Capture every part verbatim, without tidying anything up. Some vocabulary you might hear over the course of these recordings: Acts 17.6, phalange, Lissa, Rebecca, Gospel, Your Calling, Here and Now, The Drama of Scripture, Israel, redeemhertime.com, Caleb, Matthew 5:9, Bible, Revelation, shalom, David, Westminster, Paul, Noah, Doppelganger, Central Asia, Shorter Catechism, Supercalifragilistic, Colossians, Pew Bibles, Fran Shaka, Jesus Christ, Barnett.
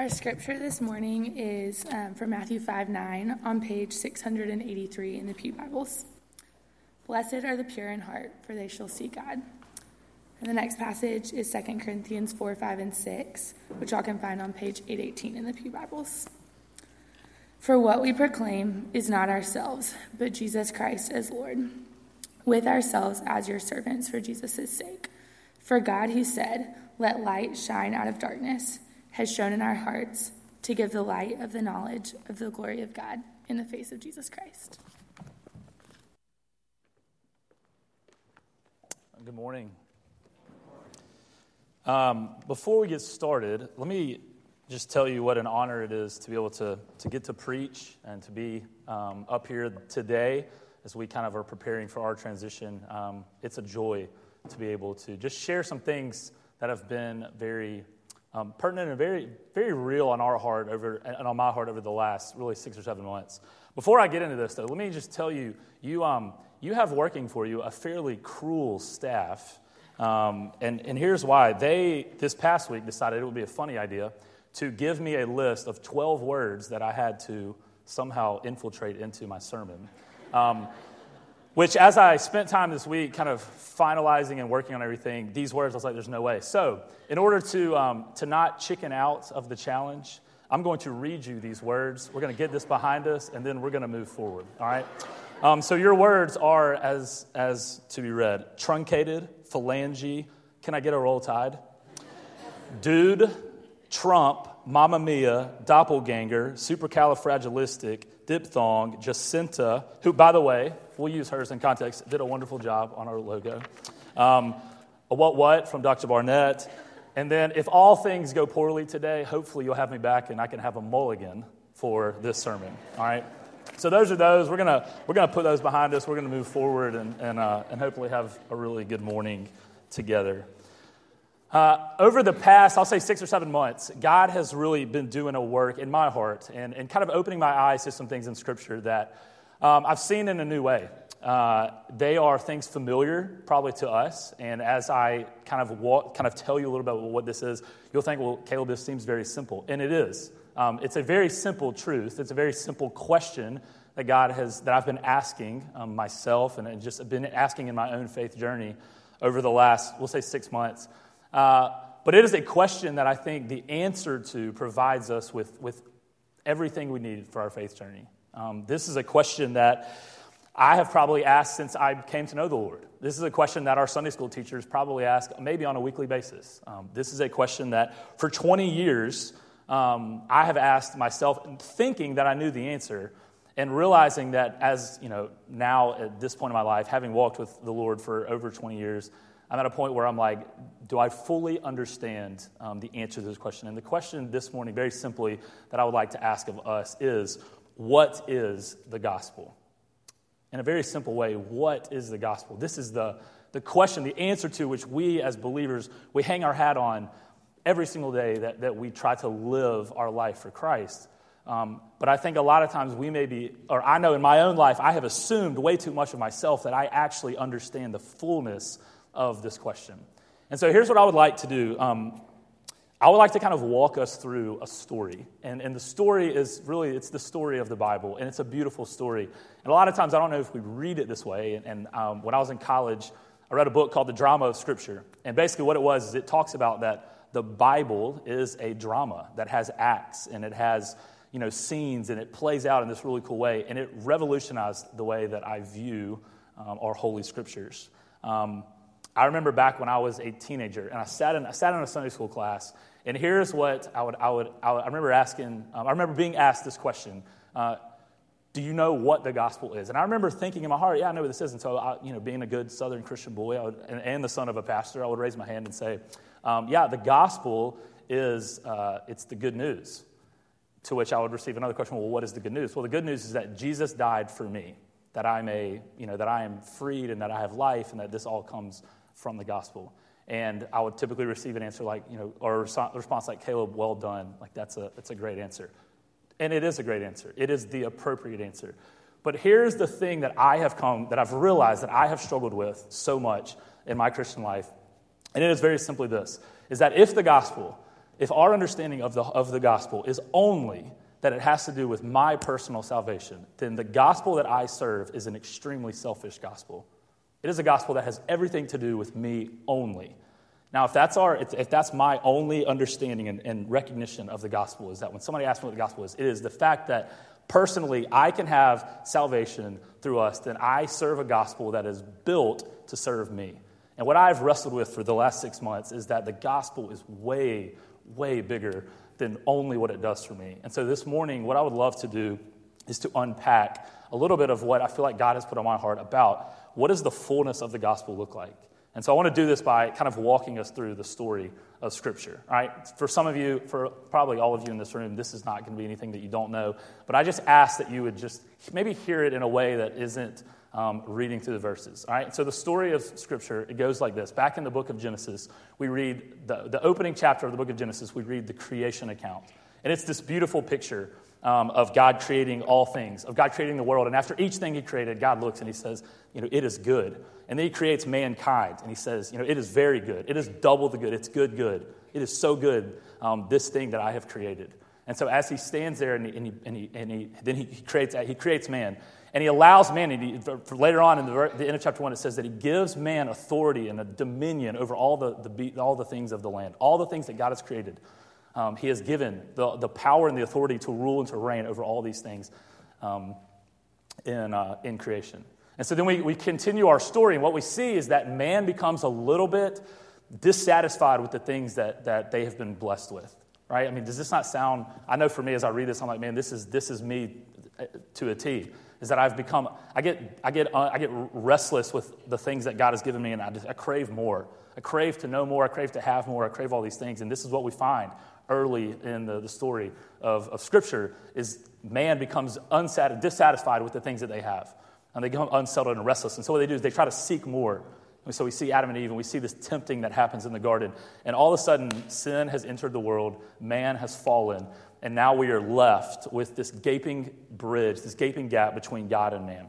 Our scripture this morning is um, from Matthew five nine on page six hundred eighty-three in the Pew Bibles. Blessed are the pure in heart, for they shall see God. And the next passage is Second Corinthians four, five, and six, which y'all can find on page eight eighteen in the Pew Bibles. For what we proclaim is not ourselves, but Jesus Christ as Lord, with ourselves as your servants for Jesus' sake. For God, who said, "Let light shine out of darkness," has shown in our hearts to give the light of the knowledge of the glory of God in the face of Jesus Christ. Good morning. Um, before we get started, let me just tell you what an honor it is to be able to, to get to preach and to be um, up here today as we kind of are preparing for our transition. Um, it's a joy to be able to just share some things that have been very Um, pertinent and very, very real on our heart over and on my heart over the last really six or seven months. Before I get into this, though, let me just tell you, you um you have working for you a fairly cruel staff, um, and and here's why. They this past week decided it would be a funny idea to give me a list of twelve words that I had to somehow infiltrate into my sermon. Um, Which, as I spent time this week kind of finalizing and working on everything, these words, I was like, there's no way. So, in order to um, to not chicken out of the challenge, I'm going to read you these words. We're going to get this behind us, and then we're going to move forward, all right? Um, so, your words are as as to be read. Truncated, phalange, can I get a roll tide? Dude, Trump, Mamma Mia, Doppelganger, Supercalifragilistic, Diphthong, Jacinta, who, by the way, we'll use hers in context, did a wonderful job on our logo. Um, a what what from Doctor Barnett. And then if all things go poorly today, hopefully you'll have me back and I can have a mulligan for this sermon. All right? So those are those. We're gonna we're gonna put those behind us. We're gonna move forward and and uh, and hopefully have a really good morning together. Uh, over the past, I'll say six or seven months, God has really been doing a work in my heart and, and kind of opening my eyes to some things in Scripture that um, I've seen in a new way. Uh, they are things familiar probably to us, and as I kind of walk, kind of tell you a little bit about what this is, you'll think, well, Caleb, this seems very simple, and it is. Um, it's a very simple truth. It's a very simple question that God has, that I've been asking um, myself and just been asking in my own faith journey over the last, we'll say, six months. Uh, but it is a question that I think the answer to provides us with, with everything we need for our faith journey. Um, this is a question that I have probably asked since I came to know the Lord. This is a question that our Sunday school teachers probably ask maybe on a weekly basis. Um, this is a question that for twenty years um, I have asked myself, thinking that I knew the answer and realizing that as, you know, now at this point in my life, having walked with the Lord for over twenty years, I'm at a point where I'm like, do I fully understand um, the answer to this question? And the question this morning, very simply, that I would like to ask of us is, what is the gospel? In a very simple way, what is the gospel? This is the, the question, the answer to which we as believers, we hang our hat on every single day that, that we try to live our life for Christ. Um, but I think a lot of times we may be, or I know in my own life, I have assumed way too much of myself that I actually understand the fullness of this question. And so here's what I would like to do. Um, I would like to kind of walk us through a story. And, and the story is really, it's the story of the Bible, and it's a beautiful story. And a lot of times, I don't know if we read it this way, and, and um, when I was in college, I read a book called The Drama of Scripture. And basically what it was is it talks about that the Bible is a drama that has acts, and it has, you know, scenes, and it plays out in this really cool way, and it revolutionized the way that I view um, our Holy Scriptures. Um I remember back when I was a teenager, and I sat in I sat in a Sunday school class, and here's what I would I would I, would, I remember asking. Um, I remember being asked this question: uh, do you know what the gospel is? And I remember thinking in my heart, yeah, I know what this is. And so, I, you know, being a good Southern Christian boy, I would, and, and the son of a pastor, I would raise my hand and say, um, yeah, the gospel is uh, it's the good news. To which I would receive another question: well, what is the good news? Well, the good news is that Jesus died for me, that I may, you know, that I am freed, and that I have life, and that this all comes from the gospel. And I would typically receive an answer like, you know, or a response like, Caleb, well done. Like, that's a that's a great answer. And it is a great answer. It is the appropriate answer. But here's the thing that I have come, that I've realized that I have struggled with so much in my Christian life. And it is very simply this, is that if the gospel if our understanding of the, of the gospel is only that it has to do with my personal salvation, then the gospel that I serve is an extremely selfish gospel. It is a gospel that has everything to do with me only. Now, if that's our, if that's my only understanding and, and recognition of the gospel, is that when somebody asks me what the gospel is, it is the fact that personally I can have salvation through us, then I serve a gospel that is built to serve me. And what I've wrestled with for the last six months is that the gospel is way, way bigger than only what it does for me. And so this morning, what I would love to do is to unpack a little bit of what I feel like God has put on my heart about what does the fullness of the gospel look like. And so I want to do this by kind of walking us through the story of Scripture, all right? For some of you, for probably all of you in this room, this is not going to be anything that you don't know. But I just ask that you would just maybe hear it in a way that isn't um, reading through the verses, all right? So the story of Scripture, it goes like this. Back in the book of Genesis, we read the, the opening chapter of the book of Genesis, we read the creation account. And it's this beautiful picture Um, of God creating all things, of God creating the world. And after each thing he created, God looks and he says, you know, it is good. And then he creates mankind and he says, you know, it is very good. It is double the good. It's good, good. It is so good, um, this thing that I have created. And so as he stands there and he, and he, and he, and he then he creates he creates man and he allows man, and he, for, for later on in the, the end of chapter one, it says that he gives man authority and a dominion over all the, the all the things of the land, all the things that God has created. Um, he has given the, the power and the authority to rule and to reign over all these things um, in uh, in creation. And so then we, we continue our story, and what we see is that man becomes a little bit dissatisfied with the things that, that they have been blessed with, right? I mean, does this not sound, I know for me as I read this, I'm like, man, this is this is me to a T, is that I've become, I get I get, uh, I get restless with the things that God has given me, and I, just, I crave more. I crave to know more, I crave to have more, I crave all these things, and this is what we find early in the, the story of, of Scripture, is man becomes unsat- dissatisfied with the things that they have. And they become unsettled and restless. And so what they do is they try to seek more. And so we see Adam and Eve, and we see this tempting that happens in the garden. And all of a sudden, sin has entered the world. Man has fallen. And now we are left with this gaping bridge, this gaping gap between God and man.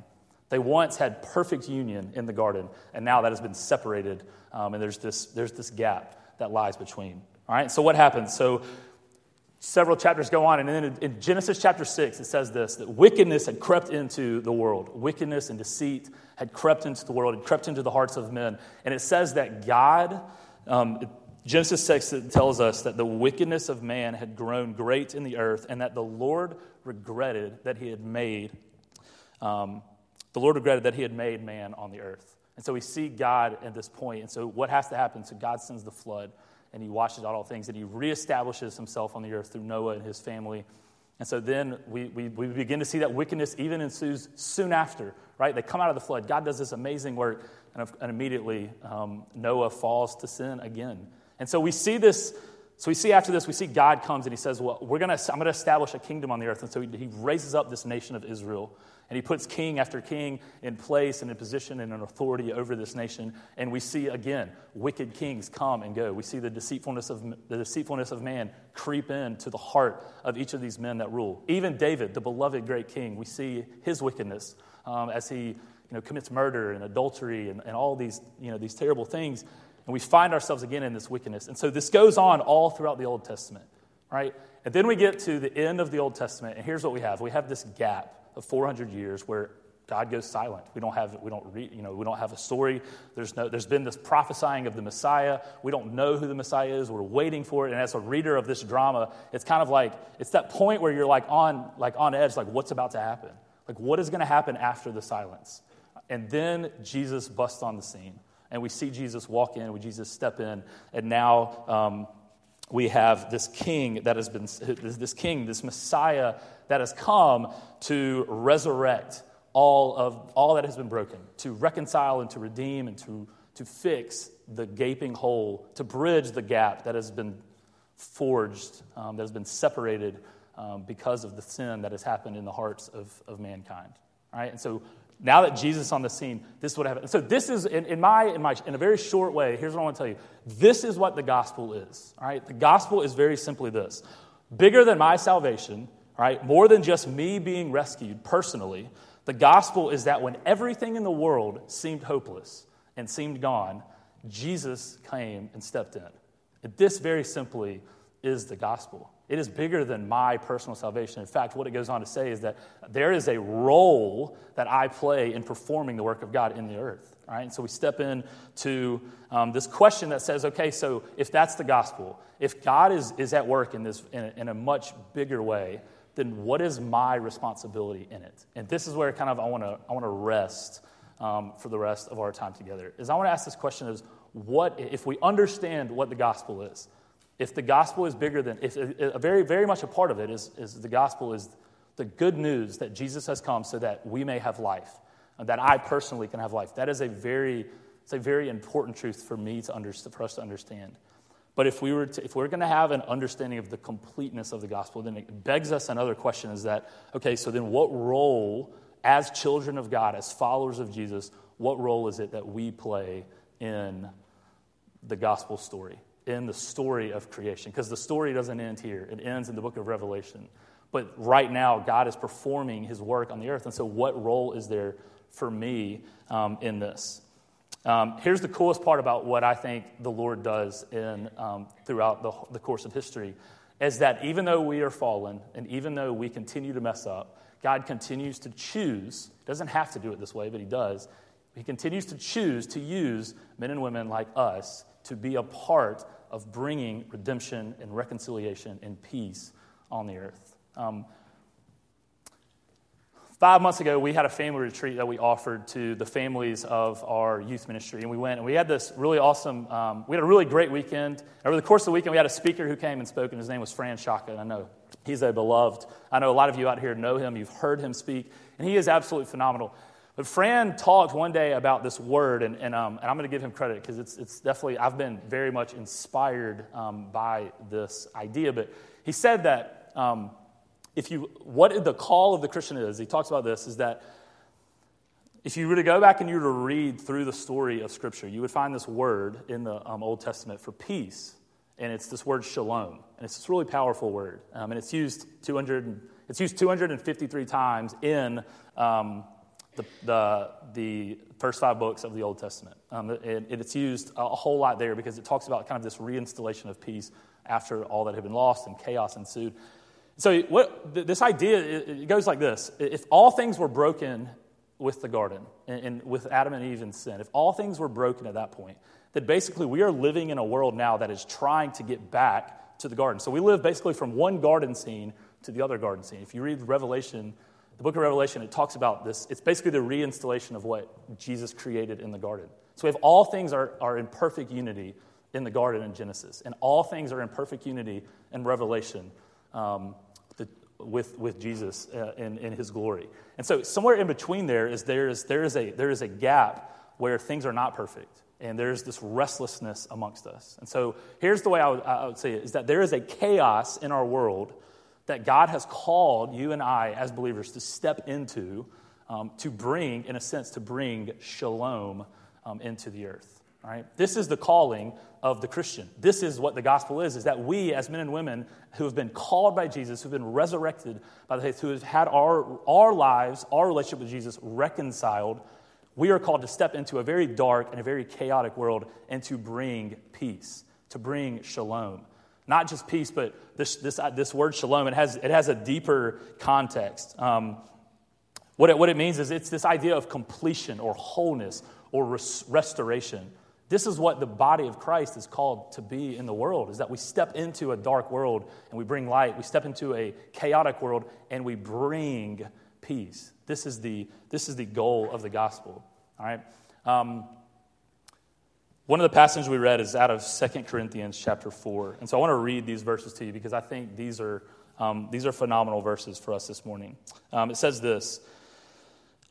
They once had perfect union in the garden, and now that has been separated. Um, and there's this there's this gap that lies between. All right, so what happens? So several chapters go on, and then in Genesis chapter six, it says this, that wickedness had crept into the world. Wickedness and deceit had crept into the world, had crept into the hearts of men. And it says that God, um, Genesis six tells us that the wickedness of man had grown great in the earth, and that the Lord regretted that he had made, um, the Lord regretted that he had made man on the earth. And so we see God at this point, and so what has to happen? So God sends the flood, and he washes out all things, and he reestablishes himself on the earth through Noah and his family. And so then we, we we begin to see that wickedness even ensues soon after, right? They come out of the flood. God does this amazing work, and, and immediately um, Noah falls to sin again. And so we see this, so we see after this, we see God comes and he says, well, we're gonna, I'm going to establish a kingdom on the earth. And so he, he raises up this nation of Israel, and he puts king after king in place and in position and in authority over this nation. And we see, again, wicked kings come and go. We see the deceitfulness of the deceitfulness of man creep into the heart of each of these men that rule. Even David, the beloved great king, we see his wickedness um, as he you know, commits murder and adultery and, and all these, you know, these terrible things. And we find ourselves again in this wickedness. And so this goes on all throughout the Old Testament, right? And then we get to the end of the Old Testament, and here's what we have. We have this gap of four hundred years where God goes silent. We don't have we don't read, you know, we don't have a story. There's no there's been this prophesying of the Messiah. We don't know who the Messiah is. We're waiting for it. And as a reader of this drama, it's kind of like it's that point where you're like on like on edge, like what's about to happen? Like what is going to happen after the silence? And then Jesus busts on the scene, and we see Jesus walk in, we Jesus step in, and now um, we have this king that has been this king, this Messiah that has come to resurrect all of all that has been broken, to reconcile and to redeem and to, to fix the gaping hole, to bridge the gap that has been forged, um, that has been separated um, because of the sin that has happened in the hearts of, of mankind. All right, and so now that Jesus is on the scene, this would happen. So this is in, in my in my in a very short way. Here's what I want to tell you: this is what the gospel is. All right, the gospel is very simply this: bigger than my salvation. Right? More than just me being rescued personally, the gospel is that when everything in the world seemed hopeless and seemed gone, Jesus came and stepped in. This very simply is the gospel. It is bigger than my personal salvation. In fact, what it goes on to say is that there is a role that I play in performing the work of God in the earth. All right, and so we step into um, this question that says, okay, so if that's the gospel, if God is, is at work in this in a, in a much bigger way, then what is my responsibility in it? And this is where kind of I want to I want to rest um, for the rest of our time together. Is I want to ask this question: is what if we understand what the gospel is? If the gospel is bigger than, if a very, very much a part of it is, is the gospel is the good news that Jesus has come so that we may have life, that I personally can have life. That is a very, it's a very important truth for me to understand, for us to understand. But if we were, to, if we're going to have an understanding of the completeness of the gospel, then it begs us another question: is that okay? So then, what role as children of God, as followers of Jesus, what role is it that we play in the gospel story? In the story of creation, because the story doesn't end here. It ends in the book of Revelation. But right now, God is performing his work on the earth. And so what role is there for me um, in this? Um, here's the coolest part about what I think the Lord does in um, throughout the, the course of history, is that even though we are fallen and even though we continue to mess up, God continues to choose. He doesn't have to do it this way, but he does. He continues to choose to use men and women like us to be a part of bringing redemption and reconciliation and peace on the earth. Um, five months ago, we had a family retreat that we offered to the families of our youth ministry, and we went and we had this really awesome, um, we had a really great weekend. Over the course of the weekend, we had a speaker who came and spoke, and his name was Fran Shaka, and I know he's a beloved. I know a lot of you out here know him, you've heard him speak, and he is absolutely phenomenal. But Fran talked one day about this word, and, and, um, and I'm going to give him credit because it's, it's definitely, I've been very much inspired um, by this idea. But he said that um, if you, what the call of the Christian is, he talks about this, is that if you were to go back and you were to read through the story of Scripture, you would find this word in the um, Old Testament for peace, and it's this word shalom, and it's this really powerful word, um, and it's used two hundred, it's used two hundred fifty-three times in Um, The, the the first five books of the Old Testament. Um, it, it's used a whole lot there because it talks about kind of this reinstallation of peace after all that had been lost and chaos ensued. So what this idea, it goes like this. If all things were broken with the garden and, and with Adam and Eve in sin, if all things were broken at that point, then basically we are living in a world now that is trying to get back to the garden. So we live basically from one garden scene to the other garden scene. If you read Revelation, the book of Revelation, it talks about this. It's basically the reinstallation of what Jesus created in the garden. So if all things are, are in perfect unity in the garden in Genesis, and all things are in perfect unity in Revelation um, the, with with Jesus uh, in, in his glory. And so somewhere in between there is there is there is a there is a gap where things are not perfect, and there's this restlessness amongst us. And so here's the way I would, I would say it, is that there is a chaos in our world that God has called you and I as believers to step into, um, to bring, in a sense, to bring shalom um, into the earth. All right? This is the calling of the Christian. This is what the gospel is, is that we as men and women who have been called by Jesus, who've been resurrected by the faith, who have had our, our lives, our relationship with Jesus reconciled, we are called to step into a very dark and a very chaotic world and to bring peace, to bring shalom. Not just peace, but this this this word shalom, it has it has a deeper context. Um, what it what it means is it's this idea of completion or wholeness or res- restoration. This is what the body of Christ is called to be in the world, is that we step into a dark world and we bring light. We step into a chaotic world and we bring peace. This is the this is the goal of the gospel. All right. Um, One of the passages we read is out of Second Corinthians chapter four. And so I want to read these verses to you because I think these are um, these are phenomenal verses for us this morning. Um, it says this,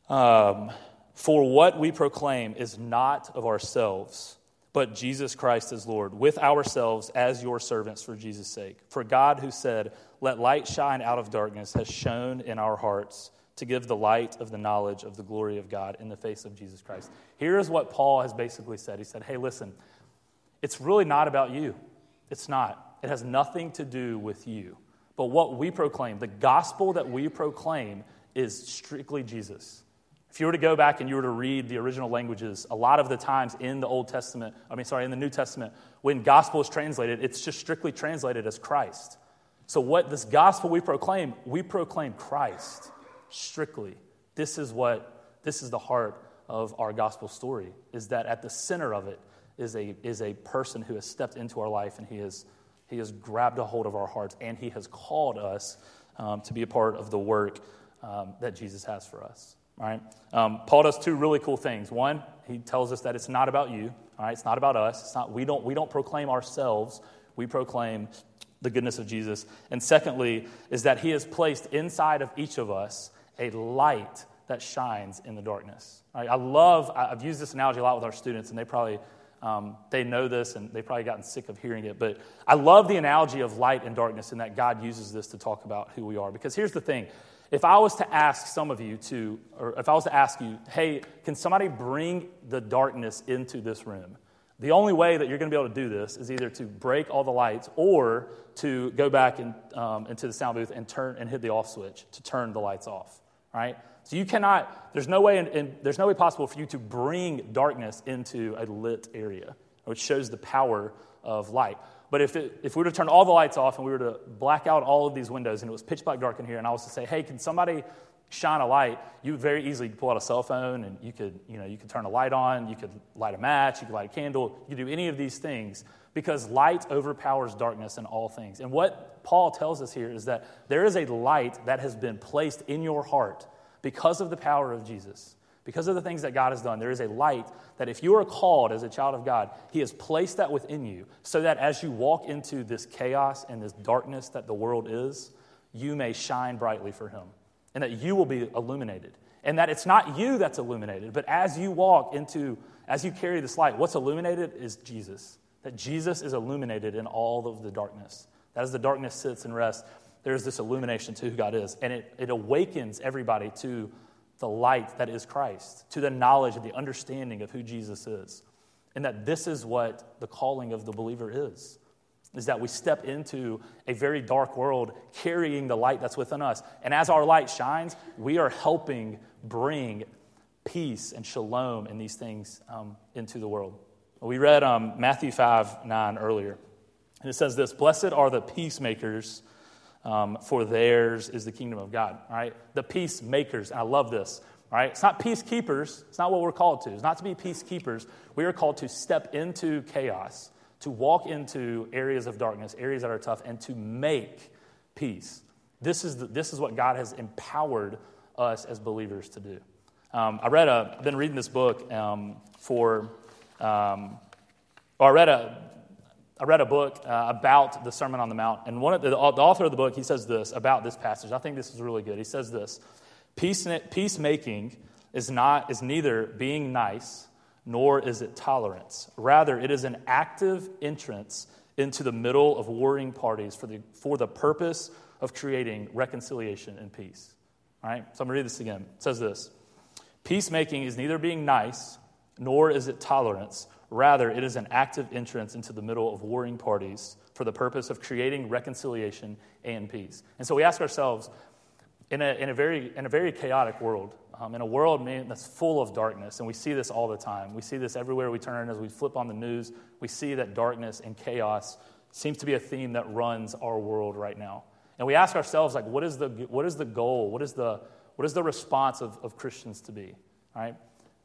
um, "For what we proclaim is not of ourselves, but Jesus Christ is Lord, with ourselves as your servants for Jesus' sake. For God who said, 'Let light shine out of darkness,' has shone in our hearts to give the light of the knowledge of the glory of God in the face of Jesus Christ." Here is what Paul has basically said. He said, hey, listen, it's really not about you. It's not. It has nothing to do with you. But what we proclaim, the gospel that we proclaim, is strictly Jesus. If you were to go back and you were to read the original languages, a lot of the times in the Old Testament, I mean, sorry, in the New Testament, when gospel is translated, it's just strictly translated as Christ. So what this gospel we proclaim, we proclaim Christ strictly. This is what, this is the heart of our gospel story, is that at the center of it is a is a person who has stepped into our life, and he is he has grabbed a hold of our hearts, and he has called us um, to be a part of the work um, that Jesus has for us. All right. Um, Paul does two really cool things. One, he tells us that it's not about you. All right, it's not about us. It's not we don't we don't proclaim ourselves. We proclaim the goodness of Jesus. And secondly, is that he has placed inside of each of us a light that shines in the darkness. All right. I love. I've used this analogy a lot with our students, and they probably um, they know this, and they've probably gotten sick of hearing it. But I love the analogy of light and darkness, and that God uses this to talk about who we are. Because here's the thing. If I was to ask some of you to, or if I was to ask you, hey, can somebody bring the darkness into this room? The only way that you're going to be able to do this is either to break all the lights or to go back and, um, into the sound booth and turn and hit the off switch to turn the lights off, right? So you cannot, there's no way, in, in, there's no way possible for you to bring darkness into a lit area, which shows the power of light. But if it, if we were to turn all the lights off and we were to black out all of these windows and it was pitch black dark in here, and I was to say, hey, can somebody shine a light? You would very easily pull out a cell phone, and you could, you know, you could turn a light on, you could light a match, you could light a candle, you could do any of these things, because light overpowers darkness in all things. And what Paul tells us here is that there is a light that has been placed in your heart because of the power of Jesus. Because of the things that God has done, there is a light that if you are called as a child of God, he has placed that within you so that as you walk into this chaos and this darkness that the world is, you may shine brightly for him, and that you will be illuminated, and that it's not you that's illuminated, but as you walk into, as you carry this light, what's illuminated is Jesus, that Jesus is illuminated in all of the darkness. As the darkness sits and rests, there's this illumination to who God is, and it, it awakens everybody to the light that is Christ, to the knowledge and the understanding of who Jesus is. And that this is what the calling of the believer is, is that we step into a very dark world carrying the light that's within us. And as our light shines, we are helping bring peace and shalom and these things um, into the world. We read um, Matthew five nine earlier, and it says this: "Blessed are the peacemakers, Um, for theirs is the kingdom of God." All right, the peacemakers. And I love this. All right, it's not peacekeepers. It's not what we're called to. It's not to be peacekeepers. We are called to step into chaos, to walk into areas of darkness, areas that are tough, and to make peace. This is the, this is what God has empowered us as believers to do. Um, I read a. I've been reading this book um, for. Um, or I read a. I read a book uh, about the Sermon on the Mount, and one of the, the author of the book, he says this about this passage. I think this is really good. He says this: Peace, peacemaking is not is neither being nice, nor is it tolerance. Rather, it is an active entrance into the middle of warring parties for the for the purpose of creating reconciliation and peace. All right, so I'm going to read this again. It says this: Peacemaking is neither being nice, nor is it tolerance. Rather, it is an active entrance into the middle of warring parties for the purpose of creating reconciliation and peace. And so we ask ourselves, in a in a very in a very chaotic world, um, in a world man, that's full of darkness, and we see this all the time. We see this everywhere we turn. As we flip on the news, we see that darkness and chaos seems to be a theme that runs our world right now. And we ask ourselves, like, what is the what is the goal? What is the what is the response of, of Christians to be? All right.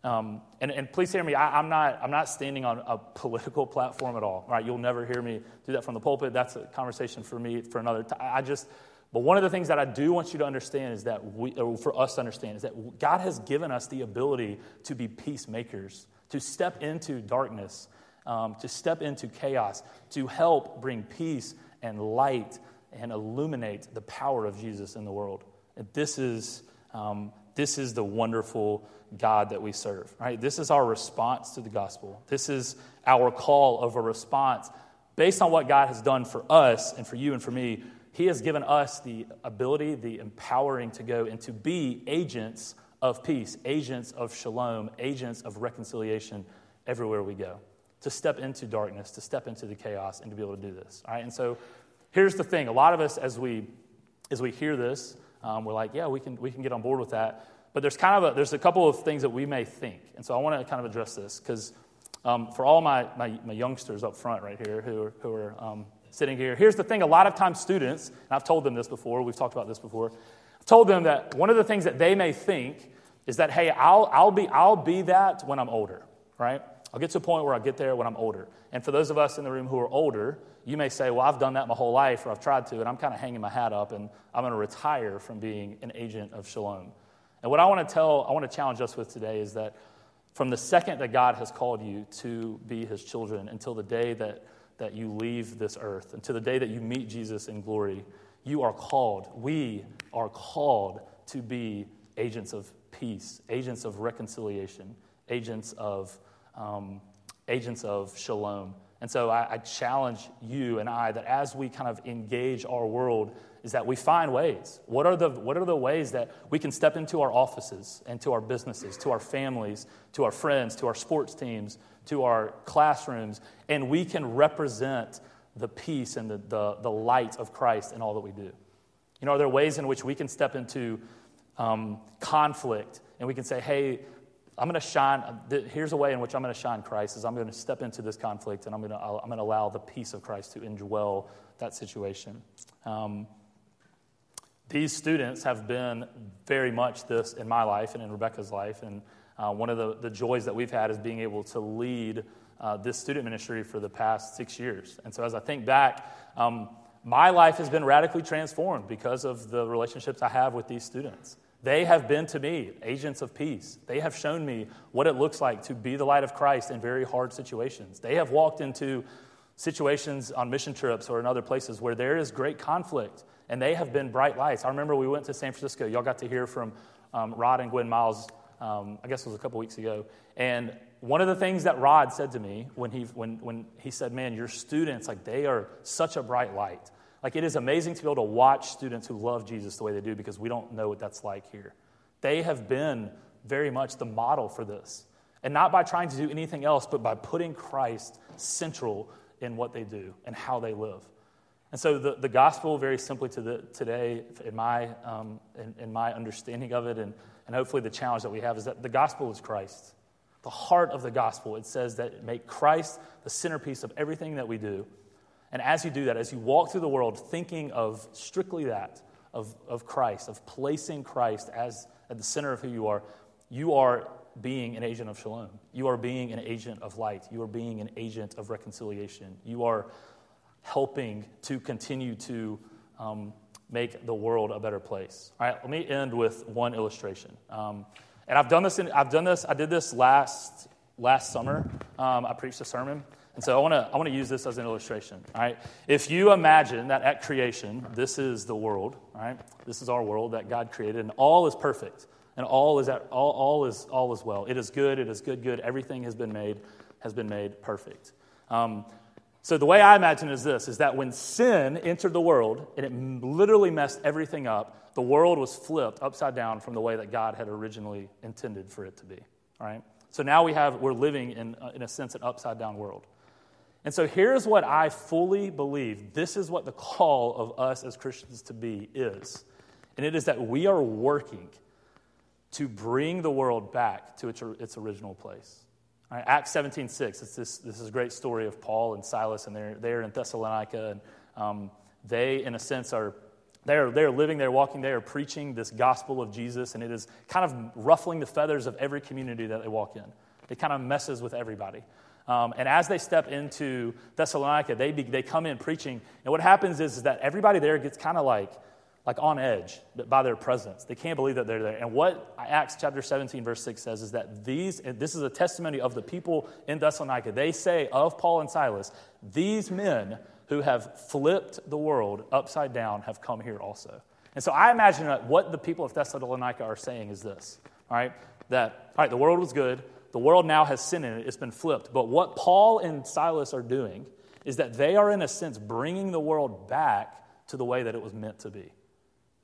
Um, and, and please hear me, I, I'm not I'm not standing on a political platform at all, all right? You'll never hear me do that from the pulpit. That's a conversation for me for another time. I just, but one of the things that I do want you to understand is that, we, or for us to understand, is that God has given us the ability to be peacemakers, to step into darkness, um, to step into chaos, to help bring peace and light and illuminate the power of Jesus in the world. And this is... Um, This is the wonderful God that we serve, right? This is our response to the gospel. This is our call of a response based on what God has done for us and for you and for me. He has given us the ability, the empowering to go and to be agents of peace, agents of shalom, agents of reconciliation everywhere we go, to step into darkness, to step into the chaos, and to be able to do this, all right? And so here's the thing. A lot of us, as we as we hear this, Um, we're like, yeah, we can we can get on board with that. But there's kind of a, there's a couple of things that we may think. And so I want to kind of address this because um, for all my, my, my youngsters up front right here who are, who are um, sitting here, here's the thing. A lot of times students, and I've told them this before, we've talked about this before, I've told them that one of the things that they may think is that, hey, I'll I'll be I'll be that when I'm older, right? I'll get to a point where I'll get there when I'm older. And for those of us in the room who are older, you may say, well, I've done that my whole life, or I've tried to, and I'm kind of hanging my hat up, and I'm going to retire from being an agent of shalom. And what I want to tell, I want to challenge us with today is that from the second that God has called you to be his children until the day that, that you leave this earth, until the day that you meet Jesus in glory, you are called, we are called to be agents of peace, agents of reconciliation, agents of um, agents of shalom. And so I, I challenge you and I that as we kind of engage our world, is that we find ways. What are the what are the ways that we can step into our offices and to our businesses, to our families, to our friends, to our sports teams, to our classrooms, and we can represent the peace and the the, the light of Christ in all that we do. You know, are there ways in which we can step into Um, conflict, and we can say, hey, I'm going to shine, here's a way in which I'm going to shine Christ, is I'm going to step into this conflict, and I'm going to I'm going to allow the peace of Christ to indwell that situation. Um, these students have been very much this in my life and in Rebecca's life, and uh, one of the, the joys that we've had is being able to lead uh, this student ministry for the past six years. And so as I think back, um, my life has been radically transformed because of the relationships I have with these students. They have been to me agents of peace. They have shown me what it looks like to be the light of Christ in very hard situations. They have walked into situations on mission trips or in other places where there is great conflict, and they have been bright lights. I remember we went to San Francisco. Y'all got to hear from um, Rod and Gwen Miles, um, I guess it was a couple weeks ago. And one of the things that Rod said to me when he when when he said, man, your students, like they are such a bright light. Like, it is amazing to be able to watch students who love Jesus the way they do because we don't know what that's like here. They have been very much the model for this. And not by trying to do anything else, but by putting Christ central in what they do and how they live. And so the, the gospel, very simply to the, today, in my um, in, in my understanding of it, and, and hopefully the challenge that we have, is that the gospel is Christ. The heart of the gospel, it says that make Christ the centerpiece of everything that we do. And as you do that, as you walk through the world thinking of strictly that, of, of Christ, of placing Christ as at the center of who you are, you are being an agent of shalom. You are being an agent of light. You are being an agent of reconciliation. You are helping to continue to um, make the world a better place. All right, let me end with one illustration. Um, and I've done this. In, I've done this. I did this last last summer. Um, I preached a sermon. And so I want to I want to use this as an illustration, all right? If you imagine that at creation, this is the world, all right? This is our world that God created, and all is perfect, and all is at, all all is all is well. It is good, it is good, good. Everything has been made has been made perfect. Um, so the way I imagine is this: is that when sin entered the world and it literally messed everything up, the world was flipped upside down from the way that God had originally intended for it to be, all right? So now we have we're living in in a sense an upside down world. And so here's what I fully believe. This is what the call of us as Christians to be is. And it is that we are working to bring the world back to its, its original place. All right, Acts seventeen six, it's this, this is a great story of Paul and Silas, and they're, they're in Thessalonica. And um, they, in a sense, are they're they're living, they're walking, they are preaching this gospel of Jesus. And it is kind of ruffling the feathers of every community that they walk in. It kind of messes with everybody. Um, and as they step into Thessalonica, they be, they come in preaching. And what happens is, is that everybody there gets kind of like like on edge by their presence. They can't believe that they're there. And what Acts chapter seventeen, verse six says is that these, and this is a testimony of the people in Thessalonica. They say of Paul and Silas, these men who have flipped the world upside down have come here also. And so I imagine that what the people of Thessalonica are saying is this, all right, that, all right, the world was good. The world now has sin in it. It's been flipped. But what Paul and Silas are doing is that they are, in a sense, bringing the world back to the way that it was meant to be.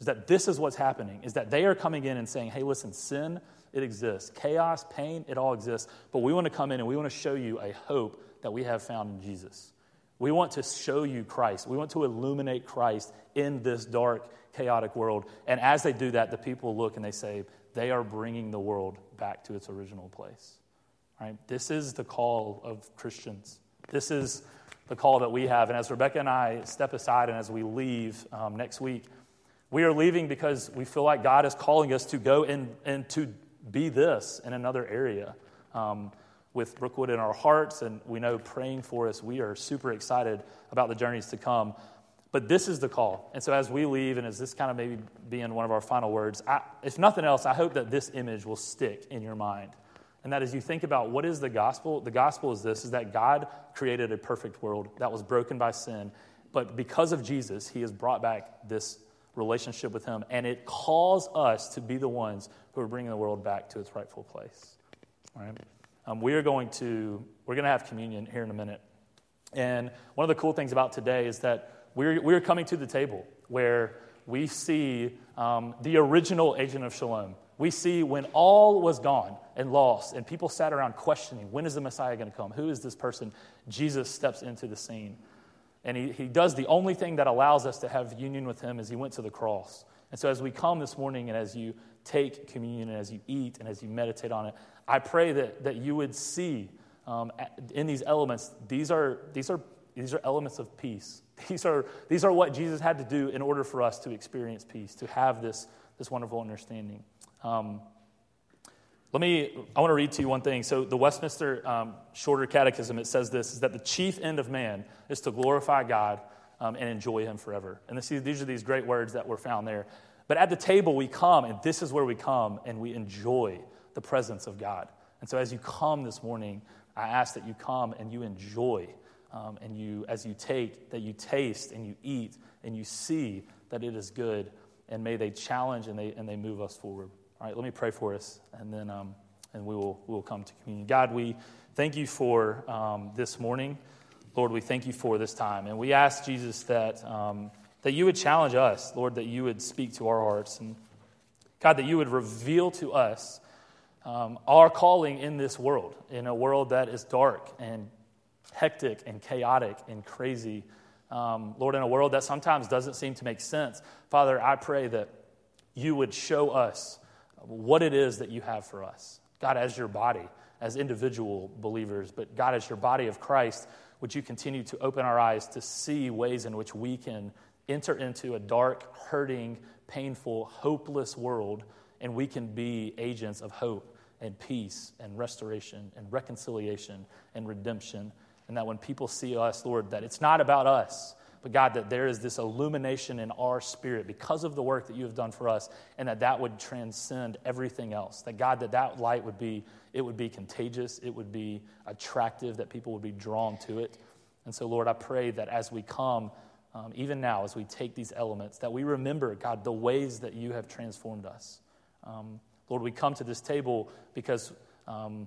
Is that this is what's happening, is that they are coming in and saying, hey, listen, sin, it exists. Chaos, pain, it all exists. But we want to come in and we want to show you a hope that we have found in Jesus. We want to show you Christ. We want to illuminate Christ in this dark chaotic world. And as they do that, the people look and they say, they are bringing the world back to its original place. Right? This is the call of Christians. This is the call that we have. And as Rebecca and I step aside and as we leave um, next week, we are leaving because we feel like God is calling us to go and, and to be this in another area. Um, with Brookwood in our hearts, and we know praying for us, we are super excited about the journeys to come. But this is the call. And so as we leave, and as this kind of maybe being one of our final words, I, if nothing else, I hope that this image will stick in your mind. And that as you think about what is the gospel, the gospel is this, is that God created a perfect world that was broken by sin. But because of Jesus, he has brought back this relationship with him. And it calls us to be the ones who are bringing the world back to its rightful place. All right? Um, we are going to, we're going to have communion here in a minute. And one of the cool things about today is that we're, we're coming to the table where we see um, the original agent of shalom. We see when all was gone and lost and people sat around questioning, when is the Messiah going to come? Who is this person? Jesus steps into the scene. And he, he does the only thing that allows us to have union with him, is he went to the cross. And so as we come this morning and as you take communion and as you eat and as you meditate on it, I pray that, that you would see um, in these elements, these are these are these are elements of peace. These are these are what Jesus had to do in order for us to experience peace, to have this, this wonderful understanding. Um, let me, I want to read to you one thing. So the Westminster um, Shorter Catechism, it says this, is that the chief end of man is to glorify God um, and enjoy him forever. And this, these are these great words that were found there. But at the table we come, and this is where we come, and we enjoy the presence of God. And so as you come this morning, I ask that you come and you enjoy, um, and you, as you take, that you taste and you eat and you see that it is good, and may they challenge and they and they move us forward. All right, let me pray for us, and then um, and we will we will come to communion. God, we thank you for um, this morning. Lord, we thank you for this time, and we ask, Jesus, that um, that you would challenge us, Lord, that you would speak to our hearts, and God, that you would reveal to us Um, our calling in this world, in a world that is dark and hectic and chaotic and crazy. Um, Lord, in a world that sometimes doesn't seem to make sense. Father, I pray that you would show us what it is that you have for us. God, as your body, as individual believers, but God, as your body of Christ, would you continue to open our eyes to see ways in which we can enter into a dark, hurting, painful, hopeless world, and we can be agents of hope and peace and restoration and reconciliation and redemption. And that when people see us, Lord, that it's not about us, but God, that there is this illumination in our spirit because of the work that you have done for us, and that that would transcend everything else. That God, that that light would be, it would be contagious, it would be attractive, that people would be drawn to it. And so, Lord, I pray that as we come, um, even now, as we take these elements, that we remember, God, the ways that you have transformed us. Um, Lord, we come to this table because um,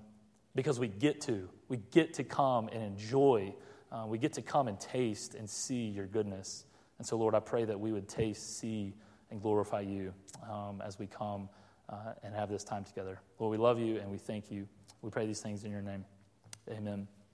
because we get to. We get to come and enjoy. Uh, we get to come and taste and see your goodness. And so, Lord, I pray that we would taste, see, and glorify you um, as we come uh, and have this time together. Lord, we love you and we thank you. We pray these things in your name. Amen.